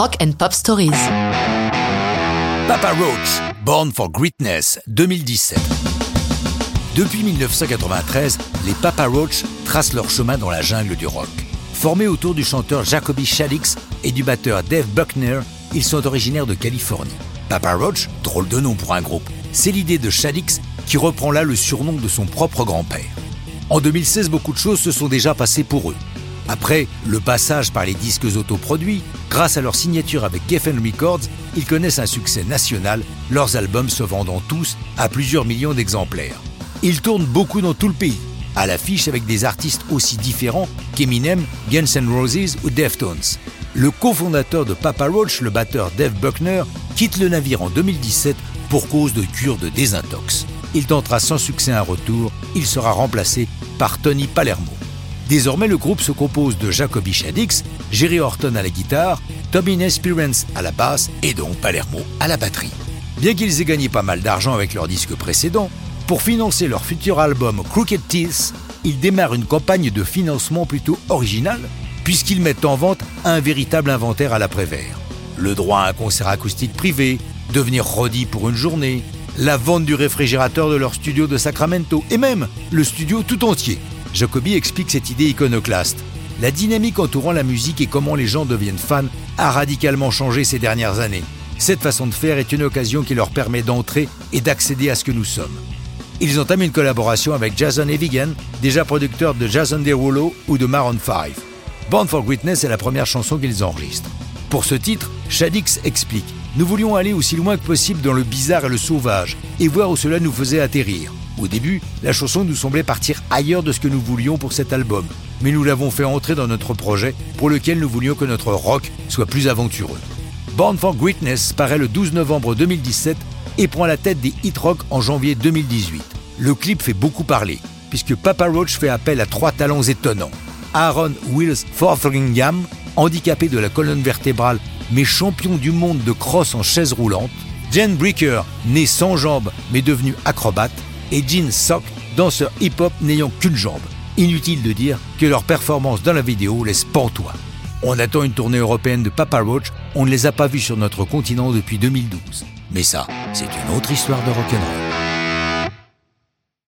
Rock and Pop Stories. Papa Roach, Born for Greatness, 2017. Depuis 1993, les Papa Roach tracent leur chemin dans la jungle du rock. Formés autour du chanteur Jacoby Shaddix et du batteur Dave Buckner, ils sont originaires de Californie. Papa Roach, drôle de nom pour un groupe, c'est l'idée de Shaddix qui reprend là le surnom de son propre grand-père. En 2016, beaucoup de choses se sont déjà passées pour eux. Après le passage par les disques autoproduits, grâce à leur signature avec Geffen Records, ils connaissent un succès national, leurs albums se vendant tous à plusieurs millions d'exemplaires. Ils tournent beaucoup dans tout le pays, à l'affiche avec des artistes aussi différents qu'Eminem, Guns N' Roses ou Deftones. Le cofondateur de Papa Roach, le batteur Dave Buckner, quitte le navire en 2017 pour cause de cure de désintox. Il tentera sans succès un retour, il sera remplacé par Tony Palermo. Désormais, le groupe se compose de Jacoby Shaddix, Jerry Horton à la guitare, Tommy Esperance à la basse et donc Palermo à la batterie. Bien qu'ils aient gagné pas mal d'argent avec leurs disques précédents, pour financer leur futur album Crooked Teeth, ils démarrent une campagne de financement plutôt originale puisqu'ils mettent en vente un véritable inventaire à l'après-vert. Le droit à un concert acoustique privé, devenir roadie pour une journée, la vente du réfrigérateur de leur studio de Sacramento et même le studio tout entier. Jacoby explique cette idée iconoclaste. La dynamique entourant la musique et comment les gens deviennent fans a radicalement changé ces dernières années. Cette façon de faire est une occasion qui leur permet d'entrer et d'accéder à ce que nous sommes. Ils entament une collaboration avec Jason Evigan, déjà producteur de Jason Derulo ou de Maroon 5. Born for Greatness est la première chanson qu'ils enregistrent. Pour ce titre, Shaddix explique « Nous voulions aller aussi loin que possible dans le bizarre et le sauvage et voir où cela nous faisait atterrir. » Au début, la chanson nous semblait partir ailleurs de ce que nous voulions pour cet album, mais nous l'avons fait entrer dans notre projet pour lequel nous voulions que notre rock soit plus aventureux. Born for Greatness paraît le 12 novembre 2017 et prend la tête des hit rock en janvier 2018. Le clip fait beaucoup parler, puisque Papa Roach fait appel à trois talents étonnants. Aaron Wills Fotheringham, handicapé de la colonne vertébrale mais champion du monde de cross en chaise roulante, Jen Bricker, né sans jambes mais devenu acrobate, et Jin Sock, danseur hip-hop n'ayant qu'une jambe. Inutile de dire que leur performance dans la vidéo laisse pantois. On attend une tournée européenne de Papa Roach, on ne les a pas vus sur notre continent depuis 2012. Mais ça, c'est une autre histoire de rock'n'roll.